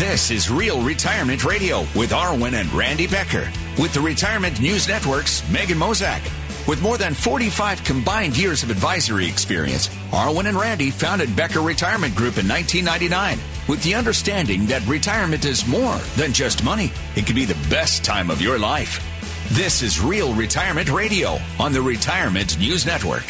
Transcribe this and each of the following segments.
This is Real Retirement Radio with Arwen and Randy Becker, with the Retirement News Network's Megan Mozak. With more than 45 combined years of advisory experience, Arwen and Randy founded Becker Retirement Group in 1999 with the understanding that retirement is more than just money. It could be the best time of your life. This is Real Retirement Radio on the Retirement News Network.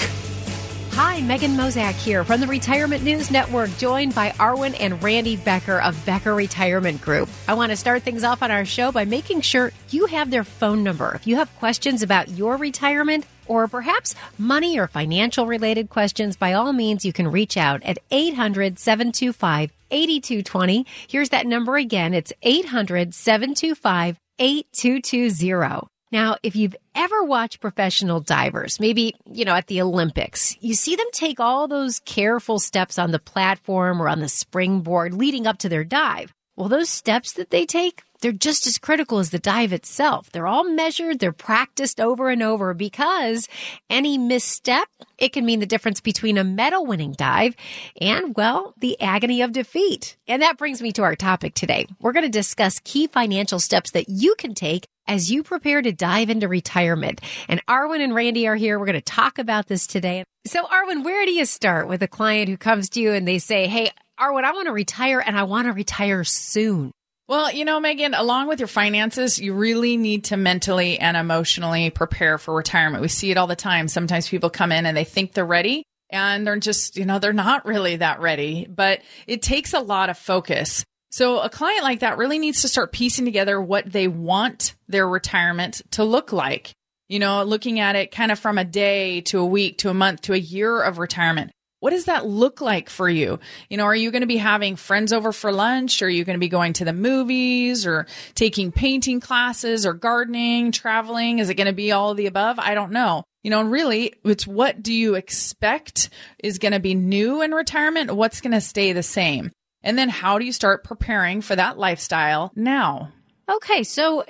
Hi, Megan Mozak here from the Retirement News Network, joined by Arwen and Randy Becker of Becker Retirement Group. I want to start things off on our show by making sure you have their phone number. If you have questions about your retirement or perhaps money or financial related questions, by all means, you can reach out at 800-725-8220. Here's that number again. It's 800-725-8220. Now, if you've ever watched professional divers, maybe, at the Olympics, you see them take all those careful steps on the platform or on the springboard leading up to their dive. Well, those steps that they take, they're just as critical as the dive itself. They're all measured. They're practiced over and over because any misstep, it can mean the difference between a medal-winning dive and, the agony of defeat. And that brings me to our topic today. We're going to discuss key financial steps that you can take as you prepare to dive into retirement. And Arwen and Randy are here. We're going to talk about this today. So Arwen, where do you start with a client who comes to you and they say, hey, Arwen, I want to retire and I want to retire soon? Well, Megan, along with your finances, you really need to mentally and emotionally prepare for retirement. We see it all the time. Sometimes people come in and they think they're ready and they're just, they're not really that ready, but it takes a lot of focus. So a client like that really needs to start piecing together what they want their retirement to look like. Looking at it kind of from a day to a week to a month to a year of retirement. What does that look like for you? Are you going to be having friends over for lunch? Or are you going to be going to the movies or taking painting classes or gardening, traveling? Is it going to be all of the above? I don't know. Really, it's what do you expect is going to be new in retirement? What's going to stay the same? And then how do you start preparing for that lifestyle now? Okay. So,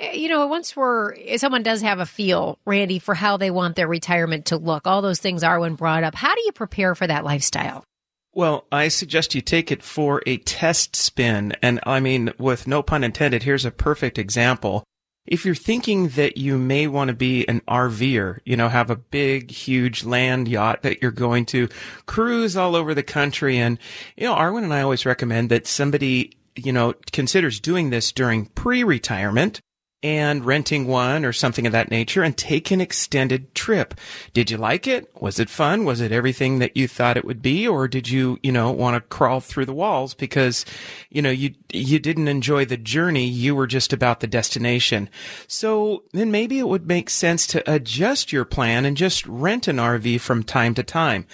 once someone does have a feel, Randy, for how they want their retirement to look, all those things Arwen brought up, how do you prepare for that lifestyle? Well, I suggest you take it for a test spin. And with no pun intended, here's a perfect example. If you're thinking that you may want to be an RVer, have a big, huge land yacht that you're going to cruise all over the country. And, Arwen and I always recommend that somebody, considers doing this during pre-retirement and renting one or something of that nature and take an extended trip. Did you like it? Was it fun? Was it everything that you thought it would be? Or did you, want to crawl through the walls because, you didn't enjoy the journey. You were just about the destination. So then maybe it would make sense to adjust your plan and just rent an RV from time to time.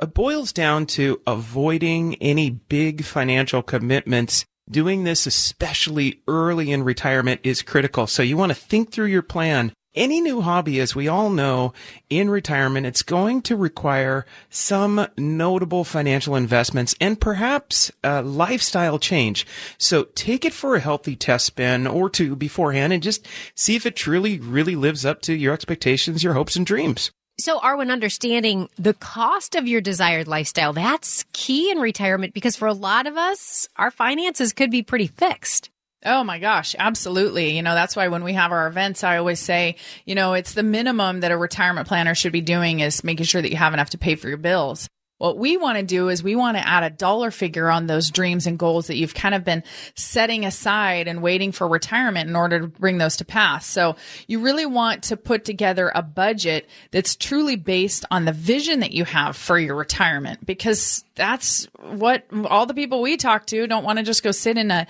It boils down to avoiding any big financial commitments. Doing this, especially early in retirement, is critical. So you want to think through your plan. Any new hobby, as we all know, in retirement, it's going to require some notable financial investments and perhaps a lifestyle change. So take it for a healthy test spin or two beforehand and just see if it truly, really lives up to your expectations, your hopes, and dreams. So, Arwen, understanding the cost of your desired lifestyle, that's key in retirement because for a lot of us, our finances could be pretty fixed. Oh my gosh, absolutely. That's why when we have our events, I always say, it's the minimum that a retirement planner should be doing is making sure that you have enough to pay for your bills. What we want to do is we want to add a dollar figure on those dreams and goals that you've kind of been setting aside and waiting for retirement in order to bring those to pass. So you really want to put together a budget that's truly based on the vision that you have for your retirement, because that's what all the people we talk to don't want to just go sit in a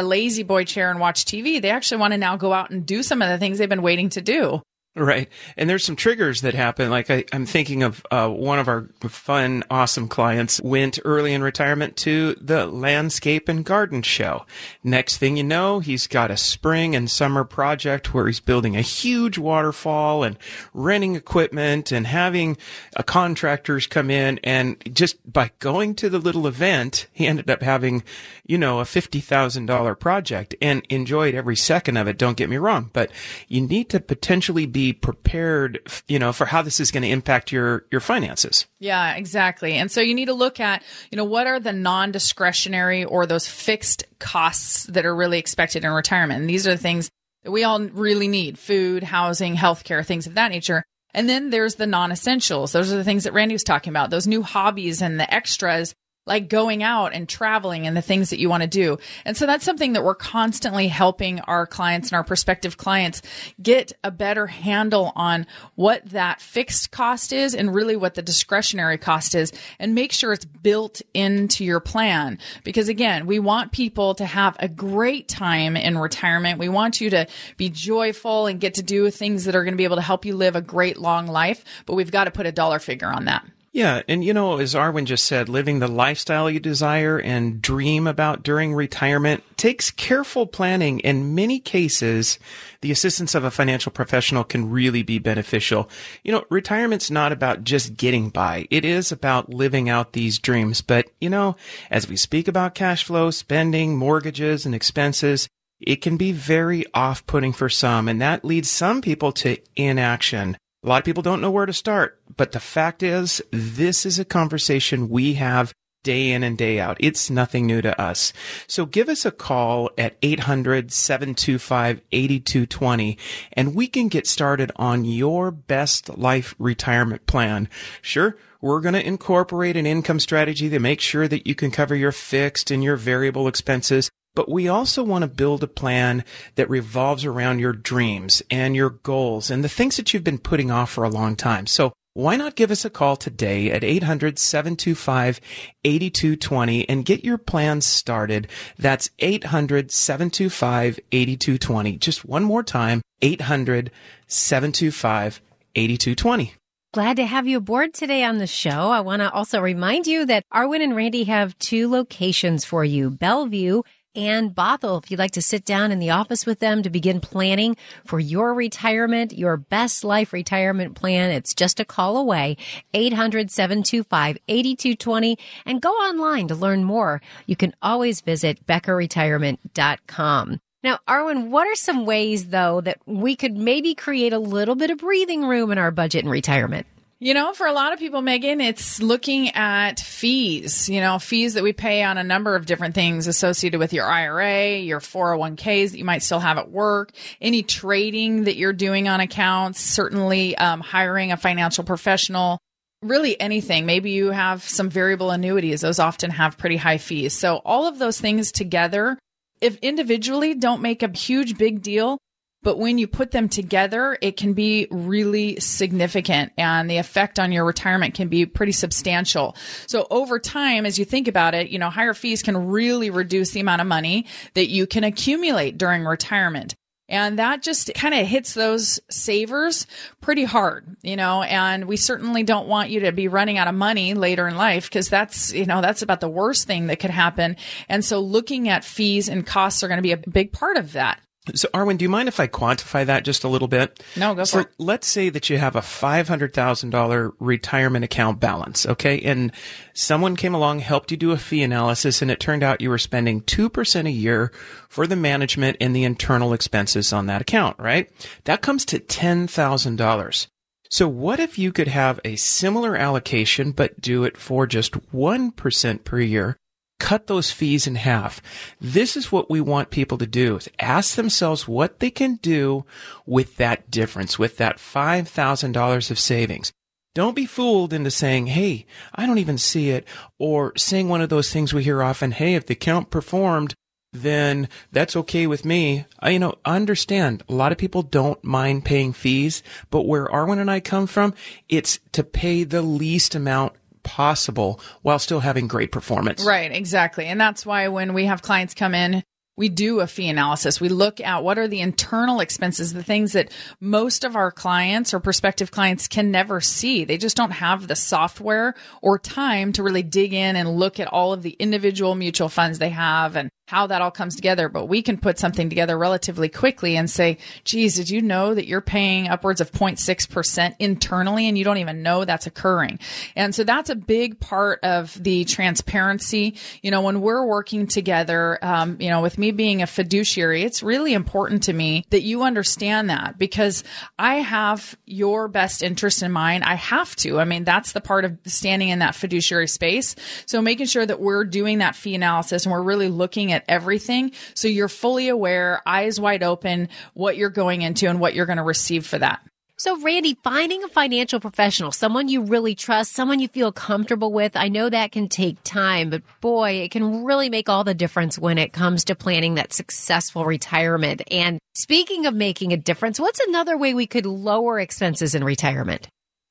lazy boy chair and watch TV. They actually want to now go out and do some of the things they've been waiting to do. Right. And there's some triggers that happen. Like I'm thinking of one of our fun, awesome clients went early in retirement to the landscape and garden show. Next thing you know, he's got a spring and summer project where he's building a huge waterfall and renting equipment and having contractors come in. And just by going to the little event, he ended up having, a $50,000 project and enjoyed every second of it. Don't get me wrong, but you need to potentially be be prepared, you know, for how this is going to impact your finances. Yeah, exactly. And so you need to look at, you know, what are the non-discretionary or those fixed costs that are really expected in retirement? And these are the things that we all really need: food, housing, healthcare, things of that nature. And then there's the non-essentials. Those are the things that Randy was talking about, those new hobbies and the extras, like going out and traveling and the things that you want to do. And so that's something that we're constantly helping our clients and our prospective clients get a better handle on what that fixed cost is and really what the discretionary cost is, and make sure it's built into your plan. Because again, we want people to have a great time in retirement. We want you to be joyful and get to do things that are going to be able to help you live a great long life, but we've got to put a dollar figure on that. Yeah. And, you know, as Arwen just said, living the lifestyle you desire and dream about during retirement takes careful planning. In many cases, the assistance of a financial professional can really be beneficial. You know, retirement's not about just getting by. It is about living out these dreams. But, you know, as we speak about cash flow, spending, mortgages, and expenses, it can be very off-putting for some. And that leads some people to inaction. A lot of people don't know where to start, but the fact is, this is a conversation we have day in and day out. It's nothing new to us. So give us a call at 800-725-8220, and we can get started on your best life retirement plan. Sure, we're going to incorporate an income strategy to make sure that you can cover your fixed and your variable expenses. But we also want to build a plan that revolves around your dreams and your goals and the things that you've been putting off for a long time. So why not give us a call today at 800-725-8220 and get your plan started? That's 800-725-8220. Just one more time, 800-725-8220. Glad to have you aboard today on the show. I want to also remind you that Arwen and Randy have two locations for you, Bellevue and Bothell. If you'd like to sit down in the office with them to begin planning for your retirement, your best life retirement plan, it's just a call away, 800-725-8220, and go online to learn more. You can always visit beckerretirement.com. Now, Arwen, what are some ways, though, that we could maybe create a little bit of breathing room in our budget in retirement? You know, for a lot of people, Megan, it's looking at fees, you know, fees that we pay on a number of different things associated with your IRA, your 401ks that you might still have at work, any trading that you're doing on accounts, certainly hiring a financial professional, really anything. Maybe you have some variable annuities. Those often have pretty high fees. So all of those things together, if individually, don't make a huge big deal. But when you put them together, it can be really significant, and the effect on your retirement can be pretty substantial. So over time, as you think about it, you know, higher fees can really reduce the amount of money that you can accumulate during retirement. And that just kind of hits those savers pretty hard, you know, and we certainly don't want you to be running out of money later in life, because that's, you know, that's about the worst thing that could happen. And so looking at fees and costs are going to be a big part of that. So, Arwen, do you mind if I quantify that just a little bit? No, go for it. Let's say that you have a $500,000 retirement account balance, okay? And someone came along, helped you do a fee analysis, and it turned out you were spending 2% a year for the management and the internal expenses on that account, right? That comes to $10,000. So what if you could have a similar allocation, but do it for just 1% per year? Cut those fees in half. This is what we want people to do, is ask themselves what they can do with that difference, with that $5,000 of savings. Don't be fooled into saying, hey, I don't even see it, or saying one of those things we hear often, hey, if the account performed, then that's okay with me. You know, understand, a lot of people don't mind paying fees, but where Arwen and I come from, it's to pay the least amount possible while still having great performance. Right, exactly. And that's why when we have clients come in, we do a fee analysis. We look at what are the internal expenses, the things that most of our clients or prospective clients can never see. They just don't have the software or time to really dig in and look at all of the individual mutual funds they have and how that all comes together, but we can put something together relatively quickly and say, geez, did you know that you're paying upwards of 0.6% internally and you don't even know that's occurring? And so that's a big part of the transparency. You know, when we're working together, you know, with me being a fiduciary, it's really important to me that you understand that, because I have your best interest in mind. I have to. I mean, that's the part of standing in that fiduciary space. So making sure that we're doing that fee analysis and we're really looking at everything, so you're fully aware, eyes wide open, what you're going into and what you're going to receive for that. So, Randy, finding a financial professional, someone you really trust, someone you feel comfortable with, I know that can take time, but boy, it can really make all the difference when it comes to planning that successful retirement. And speaking of making a difference, what's another way we could lower expenses in retirement?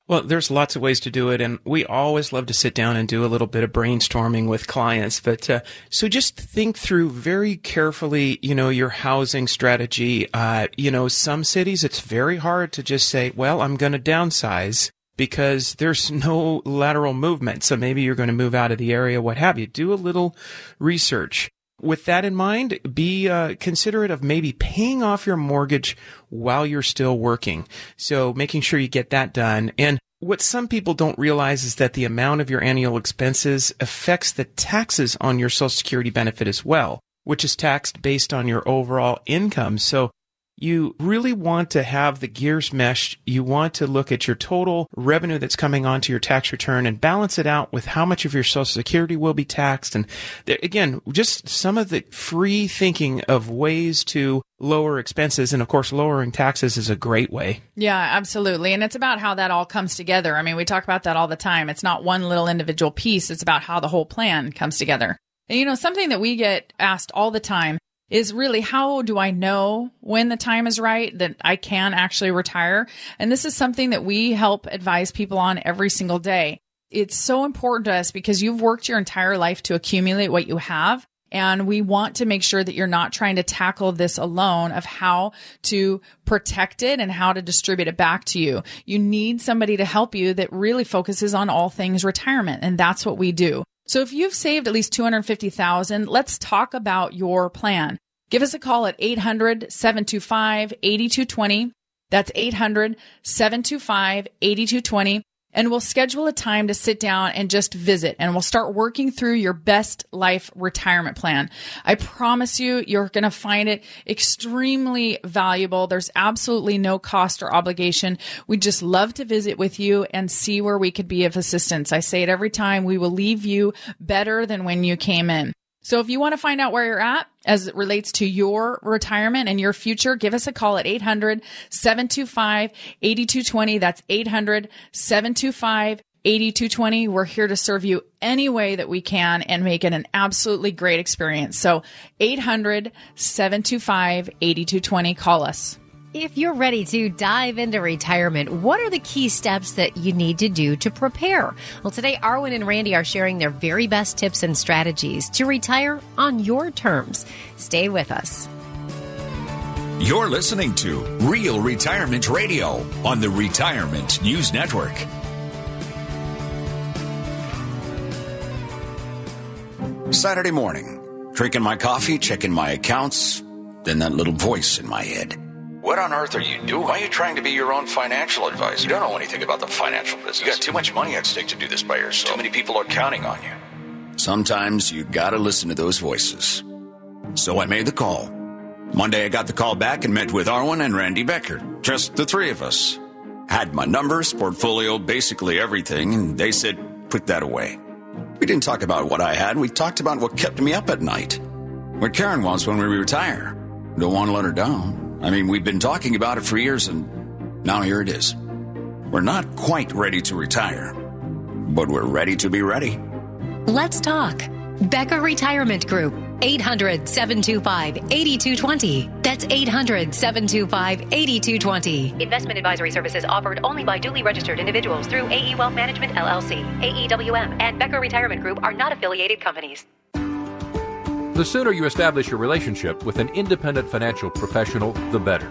Well, there's lots of ways to do it, and we always love to sit down and do a little bit of brainstorming with clients. But so just think through very carefully, you know, your housing strategy. You know, some cities, it's very hard to just say, well, I'm going to downsize because there's no lateral movement. So maybe you're going to move out of the area, what have you. Do a little research. With that in mind, be considerate of maybe paying off your mortgage while you're still working. So making sure you get that done. And what some people don't realize is that the amount of your annual expenses affects the taxes on your Social Security benefit as well, which is taxed based on your overall income. So you really want to have the gears meshed. You want to look at your total revenue that's coming onto your tax return and balance it out with how much of your Social Security will be taxed. And again, just some of the free thinking of ways to lower expenses. And of course, lowering taxes is a great way. Yeah, absolutely. And it's about how that all comes together. I mean, we talk about that all the time. It's not one little individual piece. It's about how the whole plan comes together. And, you know, something that we get asked all the time is really, how do I know when the time is right that I can actually retire? And this is something that we help advise people on every single day. It's so important to us because you've worked your entire life to accumulate what you have. And we want to make sure that you're not trying to tackle this alone of how to protect it and how to distribute it back to you. You need somebody to help you that really focuses on all things retirement. And that's what we do. So if you've saved at least $250,000, let's talk about your plan. Give us a call at 800-725-8220. That's 800-725-8220. And we'll schedule a time to sit down and just visit, and we'll start working through your best life retirement plan. I promise you, you're going to find it extremely valuable. There's absolutely no cost or obligation. We'd just love to visit with you and see where we could be of assistance. I say it every time, we will leave you better than when you came in. So if you want to find out where you're at as it relates to your retirement and your future, give us a call at 800-725-8220. That's 800-725-8220. We're here to serve you any way that we can and make it an absolutely great experience. So 800-725-8220. Call us. If you're ready to dive into retirement, what are the key steps that you need to do to prepare? Well, today, Arwen and Randy are sharing their very best tips and strategies to retire on your terms. Stay with us. You're listening to Real Retirement Radio on the Retirement News Network. Saturday morning, drinking my coffee, checking my accounts, then that little voice in my head. What on earth are you doing? Why are you trying to be your own financial advisor? You don't know anything about the financial business. You got too much money at stake to do this by yourself. Too many people are counting on you. Sometimes you gotta listen to those voices. So I made the call. Monday I got the call back and met with Arwen and Randy Becker. Just the three of us. Had my numbers, portfolio, basically everything, and they said, put that away. We didn't talk about what I had, we talked about what kept me up at night. What Karen wants when we retire. Don't want to let her down. I mean, we've been talking about it for years, and now here it is. We're not quite ready to retire, but we're ready to be ready. Let's talk. Becker Retirement Group, 800-725-8220. That's 800-725-8220. Investment advisory services offered only by duly registered individuals through AE Wealth Management, LLC, AEWM, and Becker Retirement Group are not affiliated companies. The sooner you establish your relationship with an independent financial professional, the better.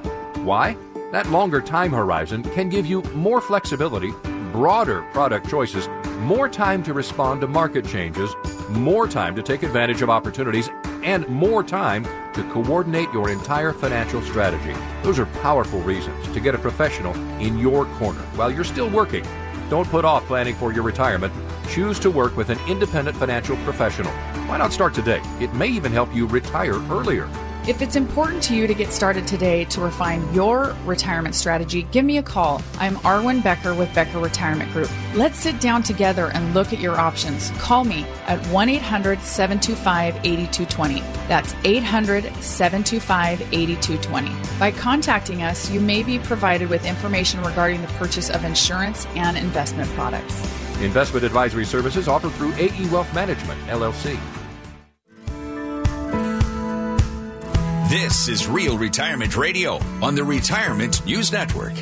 Why? That longer time horizon can give you more flexibility, broader product choices, more time to respond to market changes, more time to take advantage of opportunities, and more time to coordinate your entire financial strategy. Those are powerful reasons to get a professional in your corner while you're still working. Don't put off planning for your retirement. Choose to work with an independent financial professional. Why not start today? It may even help you retire earlier. If it's important to you to get started today to refine your retirement strategy, give me a call. I'm Arwen Becker with Becker Retirement Group. Let's sit down together and look at your options. Call me at 1-800-725-8220. That's 800-725-8220. By contacting us, you may be provided with information regarding the purchase of insurance and investment products. Investment advisory services offered through AE Wealth Management, LLC. This is Real Retirement Radio on the Retirement News Network.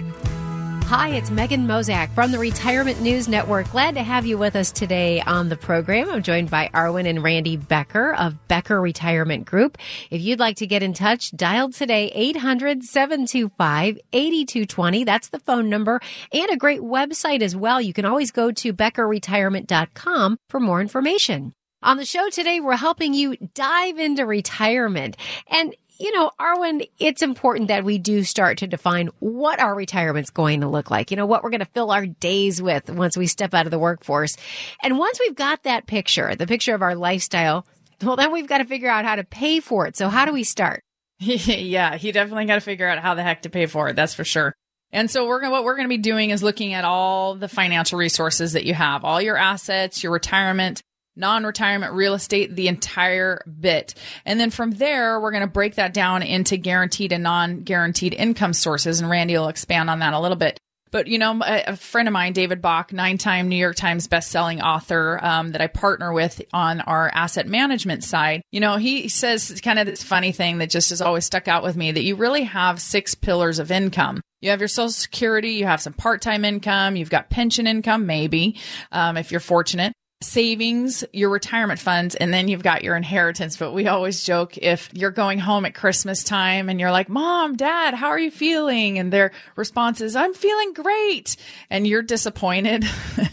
Hi, it's Megan Mozak from the Retirement News Network. Glad to have you with us today on the program. I'm joined by Arwen and Randy Becker of Becker Retirement Group. If you'd like to get in touch, dial today 800-725-8220. That's the phone number, and a great website as well. You can always go to beckerretirement.com for more information. On the show today, we're helping you dive into retirement. And you know, Arwen, it's important that we do start to define what our retirement's going to look like, you know, what we're going to fill our days with once we step out of the workforce. And once we've got that picture, the picture of our lifestyle, well, then we've got to figure out how to pay for it. So how do we start? Yeah, you definitely got to figure out how the heck to pay for it. That's for sure. And so what we're going to be doing is looking at all the financial resources that you have, all your assets, your retirement, non-retirement real estate, the entire bit. And then from there, we're going to break that down into guaranteed and non-guaranteed income sources. And Randy will expand on that a little bit. But, you know, a friend of mine, David Bach, 9-time New York Times bestselling author that I partner with on our asset management side, you know, he says kind of this funny thing that just has always stuck out with me, that you really have 6 pillars of income. You have your Social Security, you have some part-time income, you've got pension income, maybe, if you're fortunate, savings, your retirement funds, and then you've got your inheritance. But we always joke, if you're going home at Christmas time and you're like, Mom, Dad, how are you feeling? And their response is, I'm feeling great. And you're disappointed.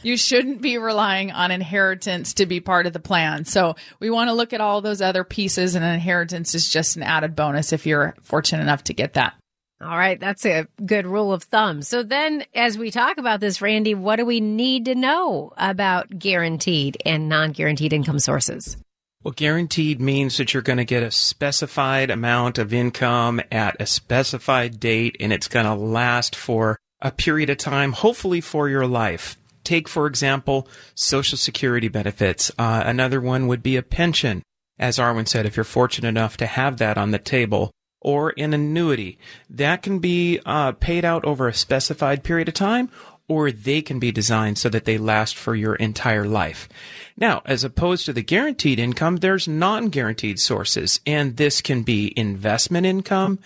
You shouldn't be relying on inheritance to be part of the plan. So we want to look at all those other pieces, and inheritance is just an added bonus if you're fortunate enough to get that. All right. That's a good rule of thumb. So then as we talk about this, Randy, what do we need to know about guaranteed and non-guaranteed income sources? Well, guaranteed means that you're going to get a specified amount of income at a specified date, and it's going to last for a period of time, hopefully for your life. Take, for example, Social Security benefits. Another one would be a pension. As Arwen said, if you're fortunate enough to have that on the table, or an annuity. That can be paid out over a specified period of time, or they can be designed so that they last for your entire life. Now, as opposed to the guaranteed income, there's non-guaranteed sources, and this can be investment income.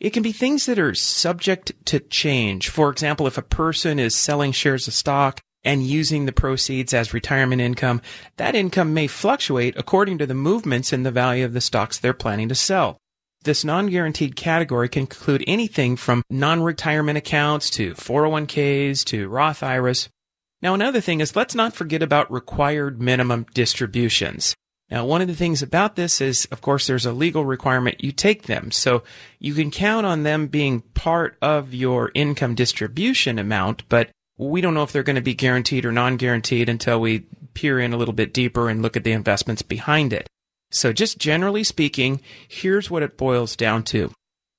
It can be things that are subject to change. For example, if a person is selling shares of stock and using the proceeds as retirement income, that income may fluctuate according to the movements in the value of the stocks they're planning to sell. This non-guaranteed category can include anything from non-retirement accounts to 401ks to Roth IRAs. Now, another thing is, let's not forget about required minimum distributions. Now, one of the things about this is, of course, there's a legal requirement you take them. So you can count on them being part of your income distribution amount, but we don't know if they're going to be guaranteed or non-guaranteed until we peer in a little bit deeper and look at the investments behind it. So just generally speaking, here's what it boils down to.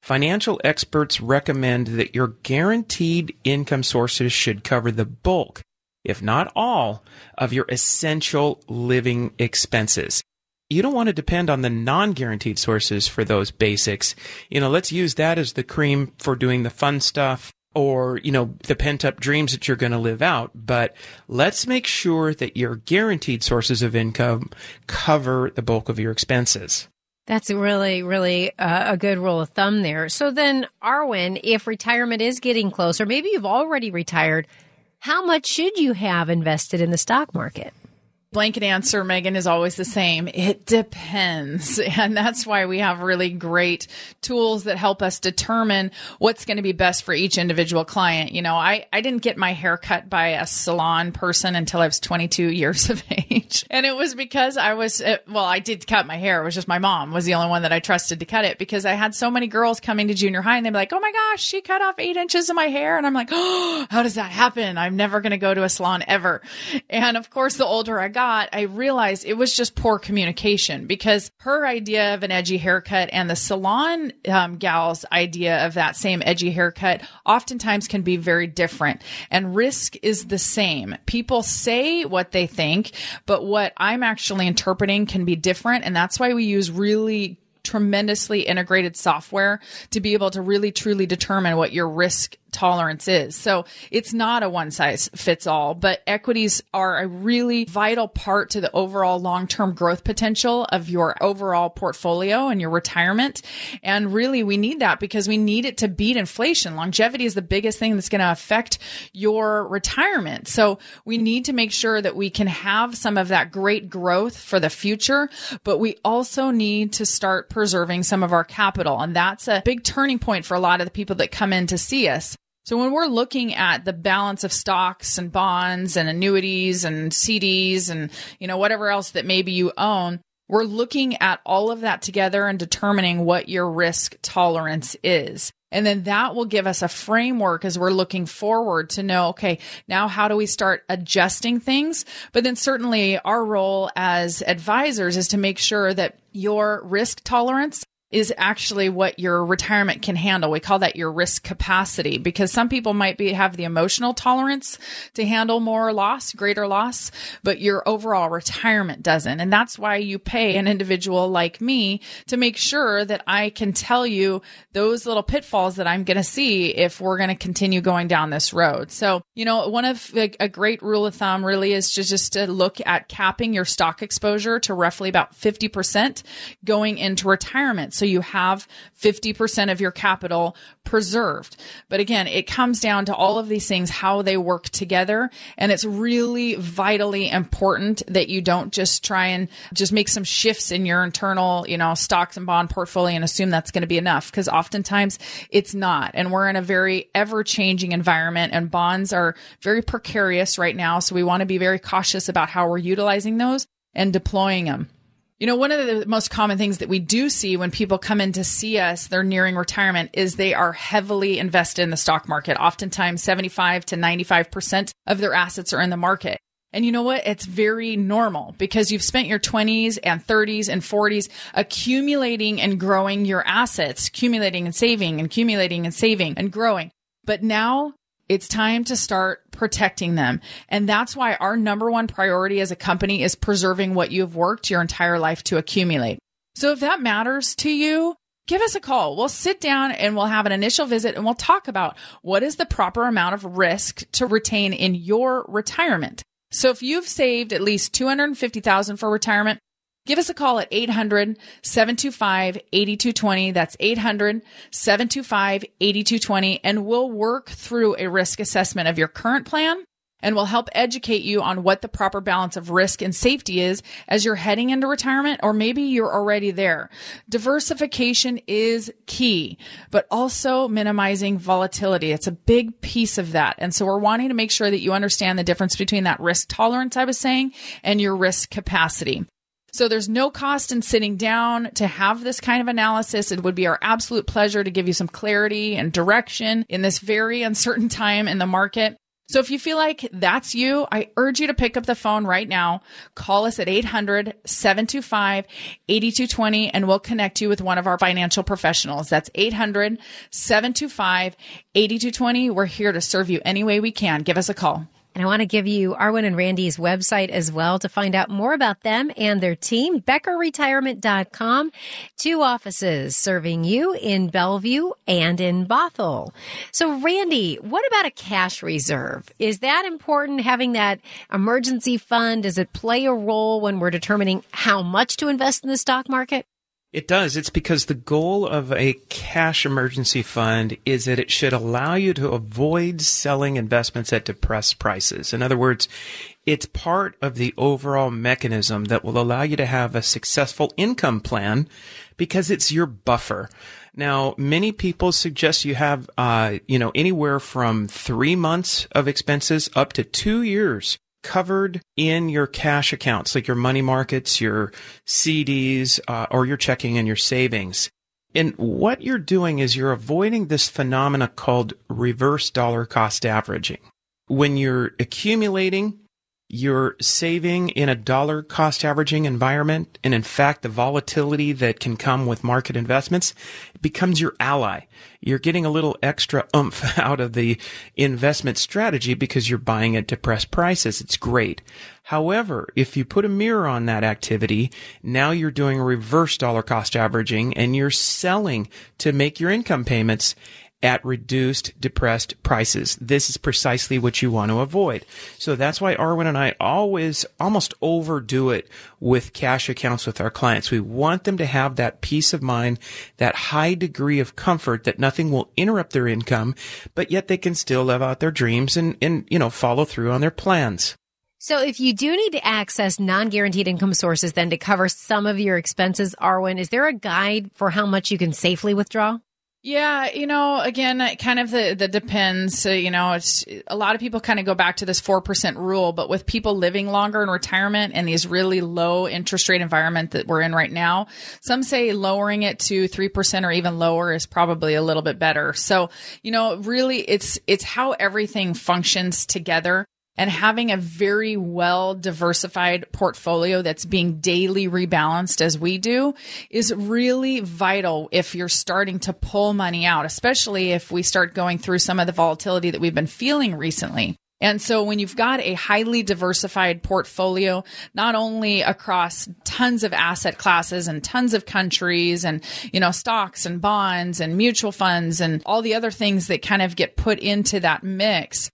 Financial experts recommend that your guaranteed income sources should cover the bulk, if not all, of your essential living expenses. You don't want to depend on the non-guaranteed sources for those basics. You know, let's use that as the cream for doing the fun stuff, or, you know, the pent-up dreams that you're going to live out. But let's make sure that your guaranteed sources of income cover the bulk of your expenses. That's really, really a good rule of thumb there. So then, Arwen, if retirement is getting closer, maybe you've already retired, how much should you have invested in the stock market? blanket answer, Megan, is always the same. It depends. And that's why we have really great tools that help us determine what's going to be best for each individual client. You know, I didn't get my hair cut by a salon person until I was 22 years of age. And it was because I did cut my hair. It was just my mom was the only one that I trusted to cut it, because I had so many girls coming to junior high and they'd be like, oh my gosh, she cut off 8 inches of my hair. And I'm like, oh, how does that happen? I'm never going to go to a salon ever. And of course, the older I got, I realized it was just poor communication, because her idea of an edgy haircut and the salon gal's idea of that same edgy haircut oftentimes can be very different. And risk is the same. People say what they think, but what I'm actually interpreting can be different. And that's why we use really tremendously integrated software to be able to really truly determine what your risk tolerance is. So it's not a one size fits all, but equities are a really vital part to the overall long-term growth potential of your overall portfolio and your retirement. And really we need that because we need it to beat inflation. Longevity is the biggest thing that's going to affect your retirement. So we need to make sure that we can have some of that great growth for the future, but we also need to start preserving some of our capital. And that's a big turning point for a lot of the people that come in to see us. So when we're looking at the balance of stocks and bonds and annuities and CDs and, you know, whatever else that maybe you own, we're looking at all of that together and determining what your risk tolerance is. And then that will give us a framework as we're looking forward to know, okay, now how do we start adjusting things? But then certainly our role as advisors is to make sure that your risk tolerance is actually what your retirement can handle. We call that your risk capacity, because some people might have the emotional tolerance to handle more loss, greater loss, but your overall retirement doesn't. And that's why you pay an individual like me to make sure that I can tell you those little pitfalls that I'm going to see if we're going to continue going down this road. So, you know, one of a great rule of thumb really is just to look at capping your stock exposure to roughly about 50% going into retirement. So you have 50% of your capital preserved. But again, it comes down to all of these things, how they work together. And it's really vitally important that you don't just try and just make some shifts in your internal, you know, stocks and bond portfolio and assume that's going to be enough, because oftentimes it's not. And we're in a very ever-changing environment, and bonds are very precarious right now. So we want to be very cautious about how we're utilizing those and deploying them. You know, one of the most common things that we do see when people come in to see us, they're nearing retirement, is they are heavily invested in the stock market. Oftentimes 75 to 95% of their assets are in the market. And you know what? It's very normal, because you've spent your 20s and 30s and 40s accumulating and growing your assets, accumulating and saving and growing. But now it's time to start protecting them. And that's why our number one priority as a company is preserving what you've worked your entire life to accumulate. So if that matters to you, give us a call. We'll sit down and we'll have an initial visit, and we'll talk about what is the proper amount of risk to retain in your retirement. So if you've saved at least $250,000 for retirement, give us a call at 800-725-8220. That's 800-725-8220. And we'll work through a risk assessment of your current plan, and we'll help educate you on what the proper balance of risk and safety is as you're heading into retirement, or maybe you're already there. Diversification is key, but also minimizing volatility. It's a big piece of that. And so we're wanting to make sure that you understand the difference between that risk tolerance I was saying and your risk capacity. So there's no cost in sitting down to have this kind of analysis. It would be our absolute pleasure to give you some clarity and direction in this very uncertain time in the market. So if you feel like that's you, I urge you to pick up the phone right now. Call us at 800-725-8220, and we'll connect you with one of our financial professionals. That's 800-725-8220. We're here to serve you any way we can. Give us a call. And I want to give you Arwen and Randy's website as well to find out more about them and their team, beckerretirement.com. 2 offices serving you in Bellevue and in Bothell. So Randy, what about a cash reserve? Is that important, having that emergency fund? Does it play a role when we're determining how much to invest in the stock market? It does. It's because the goal of a cash emergency fund is that it should allow you to avoid selling investments at depressed prices. In other words, it's part of the overall mechanism that will allow you to have a successful income plan because it's your buffer. Now, many people suggest you have, anywhere from 3 months of expenses up to 2 years covered in your cash accounts, like your money markets, your CDs, or your checking and your savings. And what you're doing is you're avoiding this phenomena called reverse dollar cost averaging. When you're accumulating, you're saving in a dollar cost averaging environment. And in fact, the volatility that can come with market investments becomes your ally. You're getting a little extra oomph out of the investment strategy because you're buying at depressed prices. It's great. However, if you put a mirror on that activity, now you're doing reverse dollar cost averaging and you're selling to make your income payments at reduced, depressed prices. This is precisely what you want to avoid. So that's why Arwen and I always almost overdo it with cash accounts with our clients. We want them to have that peace of mind, that high degree of comfort that nothing will interrupt their income, but yet they can still live out their dreams and follow through on their plans. So if you do need to access non-guaranteed income sources then to cover some of your expenses, Arwen, is there a guide for how much you can safely withdraw? Yeah, again, kind of the depends, it's a lot of people kind of go back to this 4% rule, but with people living longer in retirement and these really low interest rate environment that we're in right now, some say lowering it to 3% or even lower is probably a little bit better. So, really it's how everything functions together. And having a very well-diversified portfolio that's being daily rebalanced as we do is really vital if you're starting to pull money out, especially if we start going through some of the volatility that we've been feeling recently. And so when you've got a highly diversified portfolio, not only across tons of asset classes and tons of countries and, stocks and bonds and mutual funds and all the other things that kind of get put into that mix,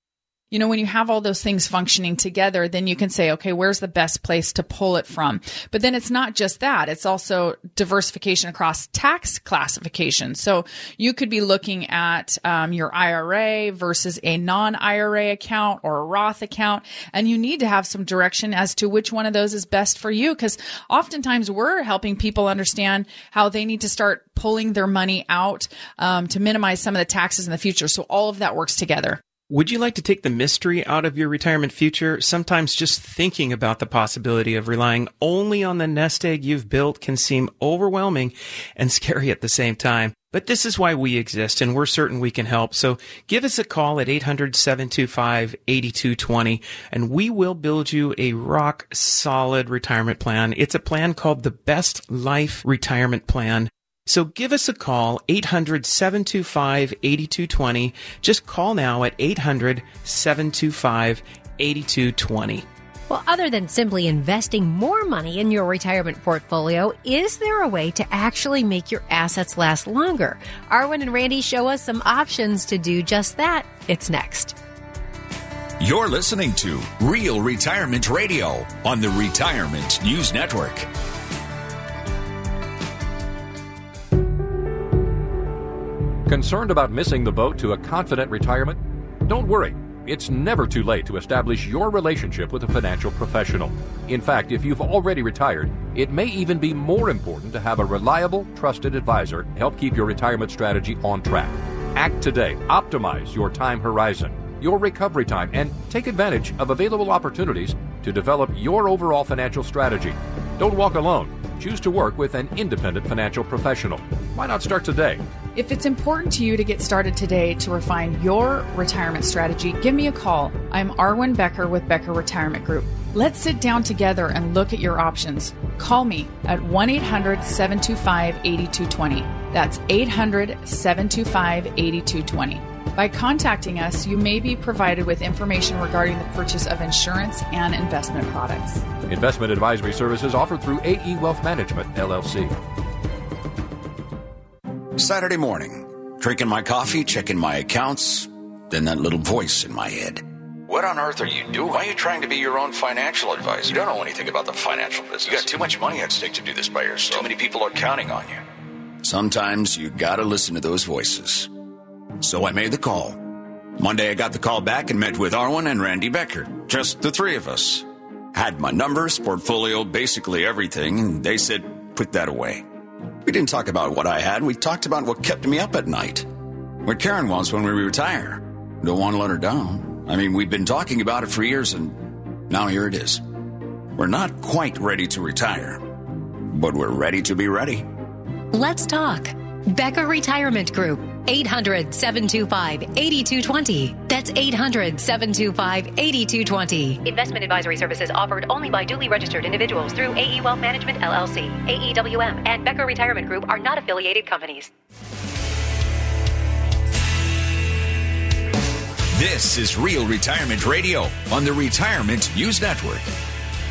when you have all those things functioning together, then you can say, okay, where's the best place to pull it from? But then it's not just that. It's also diversification across tax classification. So you could be looking at your IRA versus a non-IRA account or a Roth account. And you need to have some direction as to which one of those is best for you. Because oftentimes we're helping people understand how they need to start pulling their money out to minimize some of the taxes in the future. So all of that works together. Would you like to take the mystery out of your retirement future? Sometimes just thinking about the possibility of relying only on the nest egg you've built can seem overwhelming and scary at the same time. But this is why we exist, and we're certain we can help. So give us a call at 800-725-8220, and we will build you a rock-solid retirement plan. It's a plan called the Best Life Retirement Plan. So give us a call, 800-725-8220. Just call now at 800-725-8220. Well, other than simply investing more money in your retirement portfolio, is there a way to actually make your assets last longer? Arwen and Randy show us some options to do just that. It's next. You're listening to Real Retirement Radio on the Retirement News Network. Concerned about missing the boat to a confident retirement? Don't worry. It's never too late to establish your relationship with a financial professional. In fact, if you've already retired, it may even be more important to have a reliable, trusted advisor help keep your retirement strategy on track. Act today. Optimize your time horizon, your recovery time, and take advantage of available opportunities to develop your overall financial strategy. Don't walk alone. Choose to work with an independent financial professional. Why not start today? If it's important to you to get started today to refine your retirement strategy, give me a call. I'm Arwen Becker with Becker Retirement Group. Let's sit down together and look at your options. Call me at 1-800-725-8220. That's 800-725-8220. By contacting us, you may be provided with information regarding the purchase of insurance and investment products. Investment advisory services offered through AE Wealth Management, LLC. Saturday morning, drinking my coffee, checking my accounts, then that little voice in my head. What on earth are you doing? Why are you trying to be your own financial advisor? You don't know anything about the financial business. You got too much money at stake to do this by yourself. Too many people are counting on you. Sometimes you gotta listen to those voices. So I made the call. Monday I got the call back and met with Arwen and Randy Becker. Just the three of us. Had my numbers, portfolio, basically everything, and they said, put that away. We didn't talk about what I had, we talked about what kept me up at night. What Karen wants when we retire. Don't want to let her down. I mean, we've been talking about it for years, and now here it is. We're not quite ready to retire, but we're ready to be ready. Let's talk. Becker Retirement Group. 800-725-8220. That's 800-725-8220. Investment advisory services offered only by duly registered individuals through AE Wealth Management, LLC, AEWM, and Becker Retirement Group are not affiliated companies. This is Real Retirement Radio on the Retirement News Network.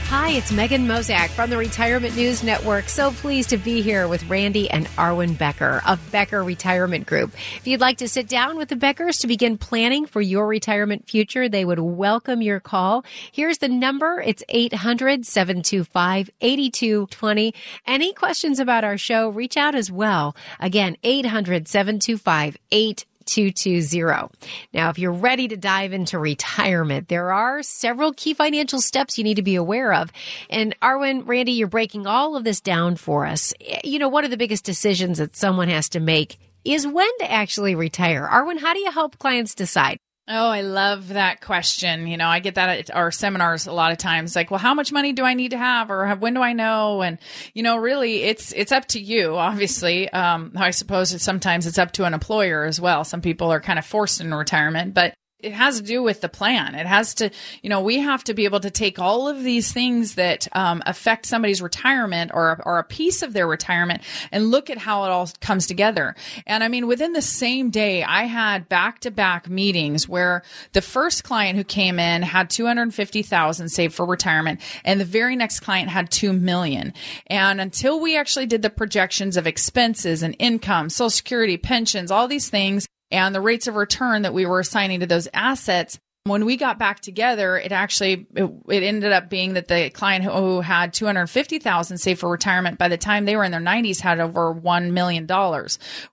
Hi, it's Megan Mozak from the Retirement News Network. So pleased to be here with Randy and Arwen Becker of Becker Retirement Group. If you'd like to sit down with the Beckers to begin planning for your retirement future, they would welcome your call. Here's the number. It's 800-725-8220. Any questions about our show, reach out as well. Again, 800-725-8220. 220. Now, if you're ready to dive into retirement, there are several key financial steps you need to be aware of. And Arwen, Randy, you're breaking all of this down for us. You know, one of the biggest decisions that someone has to make is when to actually retire. Arwen, how do you help clients decide? Oh, I love that question. You know, I get that at our seminars a lot of times, like, well, how much money do I need to have, or when do I know? And, you know, really, it's up to you, obviously. I suppose it's sometimes it's up to an employer as well. Some people are kind of forced into retirement, but it has to do with the plan. It has to, you know, we have to be able to take all of these things that affect somebody's retirement or a piece of their retirement and look at how it all comes together. And I mean, within the same day, I had back-to-back meetings where the first client who came in had $250,000 saved for retirement, and the very next client had $2 million. And until we actually did the projections of expenses and income, Social Security, pensions, all these things, and the rates of return that we were assigning to those assets, when we got back together, it ended up being that the client who had $250,000 saved for retirement, by the time they were in their 90s, had over $1 million.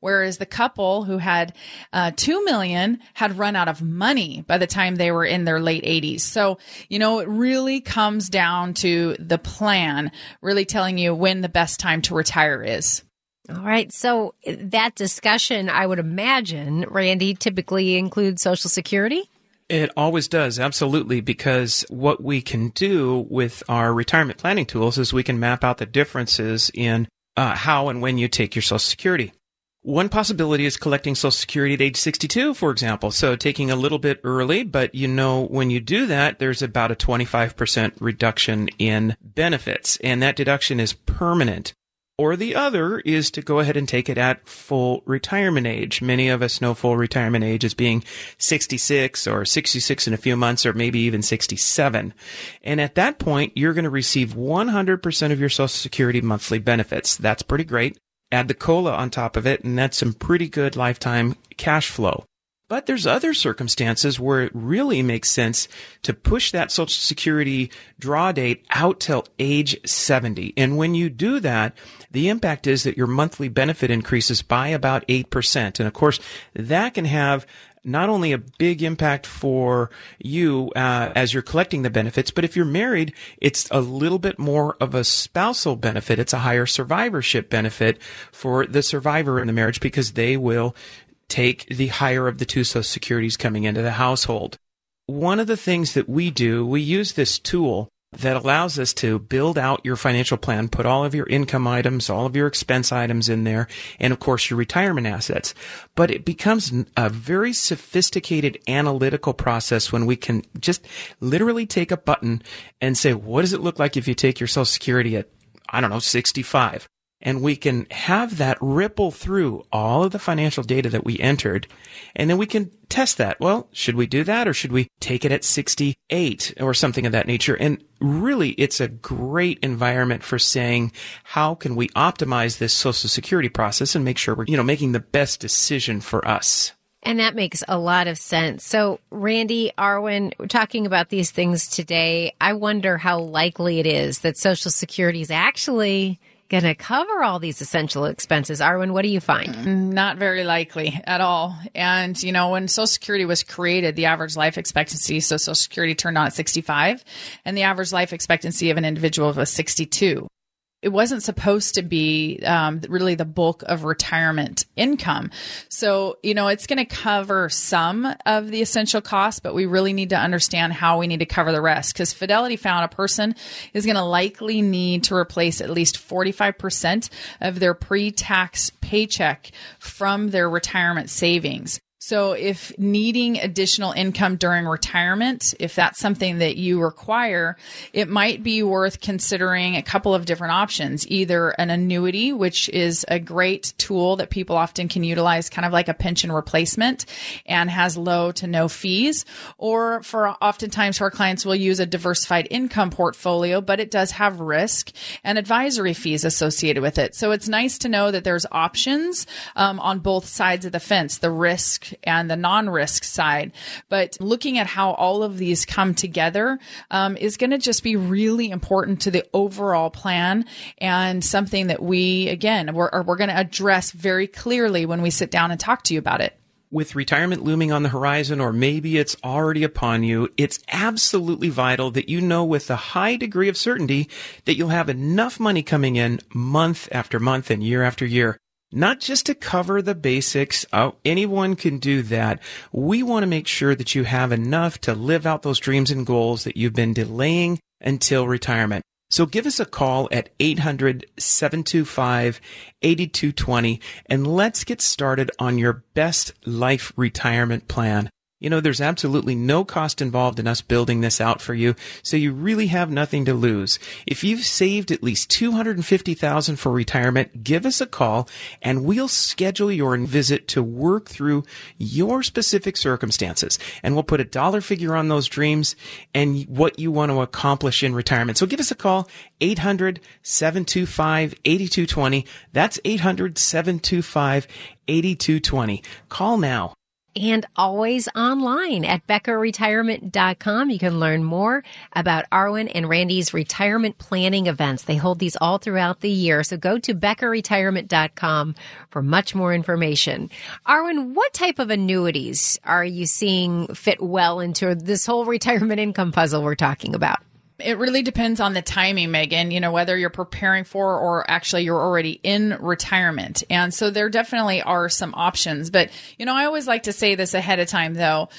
Whereas the couple who had $2 million had run out of money by the time they were in their late 80s. So, you know, it really comes down to the plan, really telling you when the best time to retire is. All right. So that discussion, I would imagine, Randy, typically includes Social Security? It always does. Absolutely. Because what we can do with our retirement planning tools is we can map out the differences in how and when you take your Social Security. One possibility is collecting Social Security at age 62, for example. So taking a little bit early, but you know, when you do that, there's about a 25% reduction in benefits, and that deduction is permanent. Or the other is to go ahead and take it at full retirement age. Many of us know full retirement age as being 66 or 66 in a few months, or maybe even 67. And at that point, you're going to receive 100% of your Social Security monthly benefits. That's pretty great. Add the COLA on top of it, and that's some pretty good lifetime cash flow. But there's other circumstances where it really makes sense to push that Social Security draw date out till age 70. And when you do that, the impact is that your monthly benefit increases by about 8%. And of course, that can have not only a big impact for you as you're collecting the benefits, but if you're married, it's a little bit more of a spousal benefit. It's a higher survivorship benefit for the survivor in the marriage, because they will take the higher of the two Social Securities coming into the household. One of the things that we do, we use this tool that allows us to build out your financial plan, put all of your income items, all of your expense items in there, and of course your retirement assets. But it becomes a very sophisticated analytical process when we can just literally take a button and say, what does it look like if you take your Social Security at, I don't know, 65? And we can have that ripple through all of the financial data that we entered, and then we can test that. Well, should we do that, or should we take it at 68 or something of that nature? And really, it's a great environment for saying, how can we optimize this Social Security process and make sure we're, you know, making the best decision for us? And that makes a lot of sense. So, Randy, Arwen, we're talking about these things today. I wonder how likely it is that Social Security is actually going to cover all these essential expenses. Arwen, what do you find? Not very likely at all. And, you know, when Social Security was created, the average life expectancy, so Social Security turned on at 65, and the average life expectancy of an individual was 62. It wasn't supposed to be really the bulk of retirement income. So, you know, it's going to cover some of the essential costs, but we really need to understand how we need to cover the rest, because Fidelity found a person is going to likely need to replace at least 45% of their pre-tax paycheck from their retirement savings. So if needing additional income during retirement, if that's something that you require, it might be worth considering a couple of different options, either an annuity, which is a great tool that people often can utilize, kind of like a pension replacement and has low to no fees, or for oftentimes our clients will use a diversified income portfolio, but it does have risk and advisory fees associated with it. So it's nice to know that there's options on both sides of the fence, the risk and the non-risk side. But looking at how all of these come together is going to just be really important to the overall plan, and something that we, again, we're going to address very clearly when we sit down and talk to you about it. With retirement looming on the horizon, or maybe it's already upon you, it's absolutely vital that you know with a high degree of certainty that you'll have enough money coming in month after month and year after year. Not just to cover the basics. Oh, anyone can do that. We want to make sure that you have enough to live out those dreams and goals that you've been delaying until retirement. So give us a call at 800-725-8220 and let's get started on your best life retirement plan. You know, there's absolutely no cost involved in us building this out for you, so you really have nothing to lose. If you've saved at least $250,000 for retirement, give us a call and we'll schedule your visit to work through your specific circumstances. And we'll put a dollar figure on those dreams and what you want to accomplish in retirement. So give us a call, 800-725-8220. That's 800-725-8220. Call now. And always online at beckerretirement.com. You can learn more about Arwen and Randy's retirement planning events. They hold these all throughout the year. So go to beckerretirement.com for much more information. Arwen, what type of annuities are you seeing fit well into this whole retirement income puzzle we're talking about? It really depends on the timing, Megan, you know, whether you're preparing for or actually you're already in retirement. And so there definitely are some options. But, you know, I always like to say this ahead of time, though.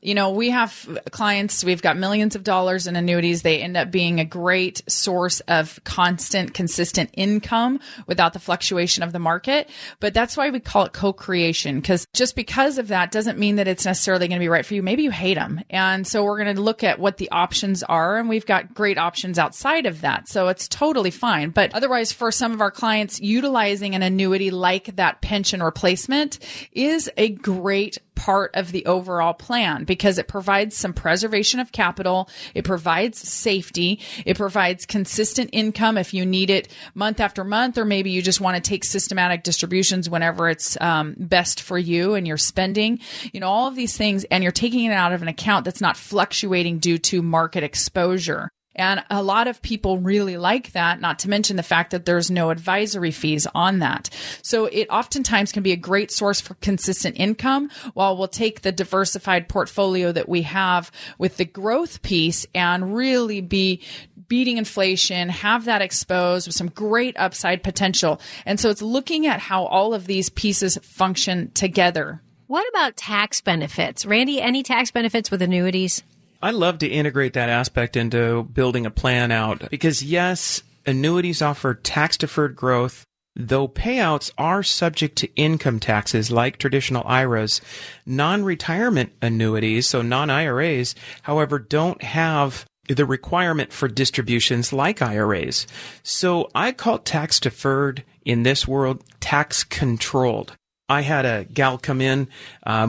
You know, we have clients, we've got millions of dollars in annuities. They end up being a great source of constant, consistent income without the fluctuation of the market. But that's why we call it co-creation, because just because of that doesn't mean that it's necessarily going to be right for you. Maybe you hate them. And so we're going to look at what the options are. And we've got great options outside of that. So it's totally fine. But otherwise, for some of our clients, utilizing an annuity like that pension replacement is a great part of the overall plan, because it provides some preservation of capital. It provides safety. It provides consistent income if you need it month after month, or maybe you just want to take systematic distributions whenever it's best for you and your spending, you know, all of these things. And you're taking it out of an account that's not fluctuating due to market exposure. And a lot of people really like that, not to mention the fact that there's no advisory fees on that. So it oftentimes can be a great source for consistent income, while we'll take the diversified portfolio that we have with the growth piece and really be beating inflation, have that exposed with some great upside potential. And so it's looking at how all of these pieces function together. What about tax benefits? Randy, any tax benefits with annuities? I love to integrate that aspect into building a plan out, because yes, annuities offer tax-deferred growth, though payouts are subject to income taxes like traditional IRAs. Non-retirement annuities, so non-IRAs, however, don't have the requirement for distributions like IRAs. So I call tax-deferred in this world tax-controlled. I had a gal come in,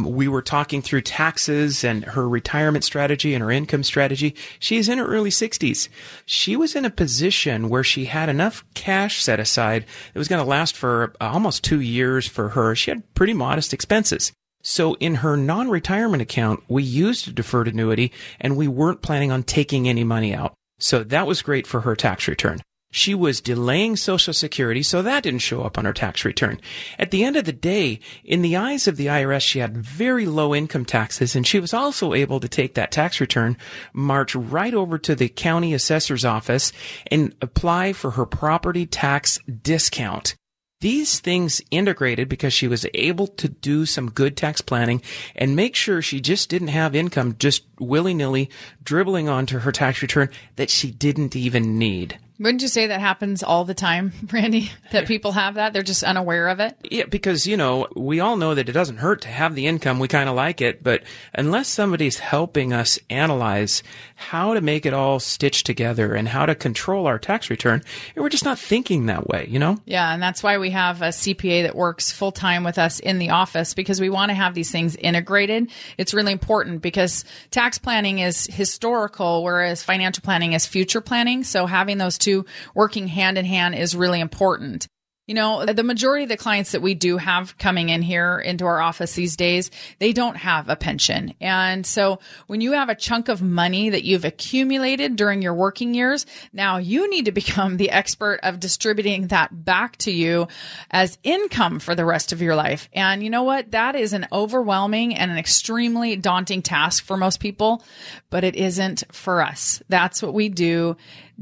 we were talking through taxes and her retirement strategy and her income strategy. She's in her early 60s. She was in a position where she had enough cash set aside that was going to last for almost 2 years for her. She had pretty modest expenses. So in her non-retirement account, we used a deferred annuity and we weren't planning on taking any money out. So that was great for her tax return. She was delaying Social Security, so that didn't show up on her tax return. At the end of the day, in the eyes of the IRS, she had very low income taxes, and she was also able to take that tax return, march right over to the county assessor's office, and apply for her property tax discount. These things integrated because she was able to do some good tax planning and make sure she just didn't have income just willy-nilly dribbling onto her tax return that she didn't even need. Wouldn't you say that happens all the time, Randy, that people have that? They're just unaware of it? Yeah, because, you know, we all know that it doesn't hurt to have the income. We kind of like it. But unless somebody's helping us analyze how to make it all stitch together and how to control our tax return, we're just not thinking that way, you know? Yeah, and that's why we have a CPA that works full-time with us in the office, because we want to have these things integrated. It's really important because tax planning is historical, whereas financial planning is future planning. So having those two working hand in hand is really important. You know, the majority of the clients that we do have coming in here into our office these days, they don't have a pension. And so when you have a chunk of money that you've accumulated during your working years, now you need to become the expert of distributing that back to you as income for the rest of your life. And you know what? That is an overwhelming and an extremely daunting task for most people, but it isn't for us. That's what we do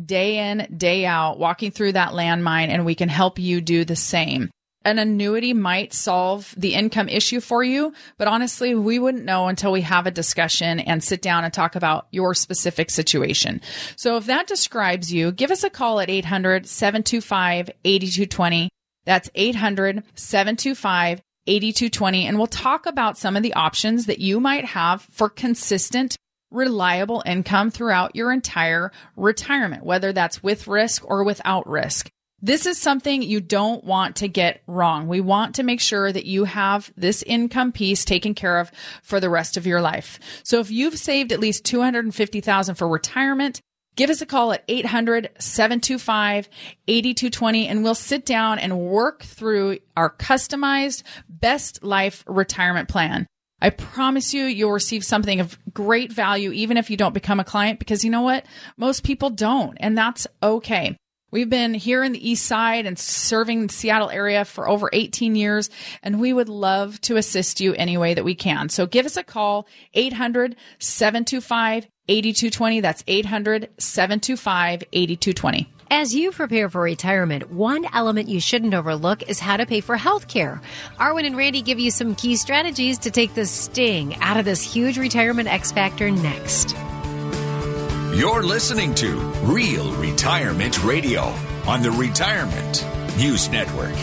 day in, day out, walking through that landmine, and we can help you do the same. An annuity might solve the income issue for you, but honestly, we wouldn't know until we have a discussion and sit down and talk about your specific situation. So if that describes you, give us a call at 800-725-8220. That's 800-725-8220, and we'll talk about some of the options that you might have for consistent reliable income throughout your entire retirement, whether that's with risk or without risk. This is something you don't want to get wrong. We want to make sure that you have this income piece taken care of for the rest of your life. So if you've saved at least $250,000 for retirement, give us a call at 800-725-8220, and we'll sit down and work through our customized best life retirement plan. I promise you, you'll receive something of great value, even if you don't become a client, because you know what? Most people don't, and that's okay. We've been here in the East Side and serving the Seattle area for over 18 years, and we would love to assist you any way that we can. So give us a call, 800-725-8220. That's 800-725-8220. As you prepare for retirement, one element you shouldn't overlook is how to pay for health care. Arwen and Randy give you some key strategies to take the sting out of this huge retirement X factor next. You're listening to Real Retirement Radio on the Retirement News Network.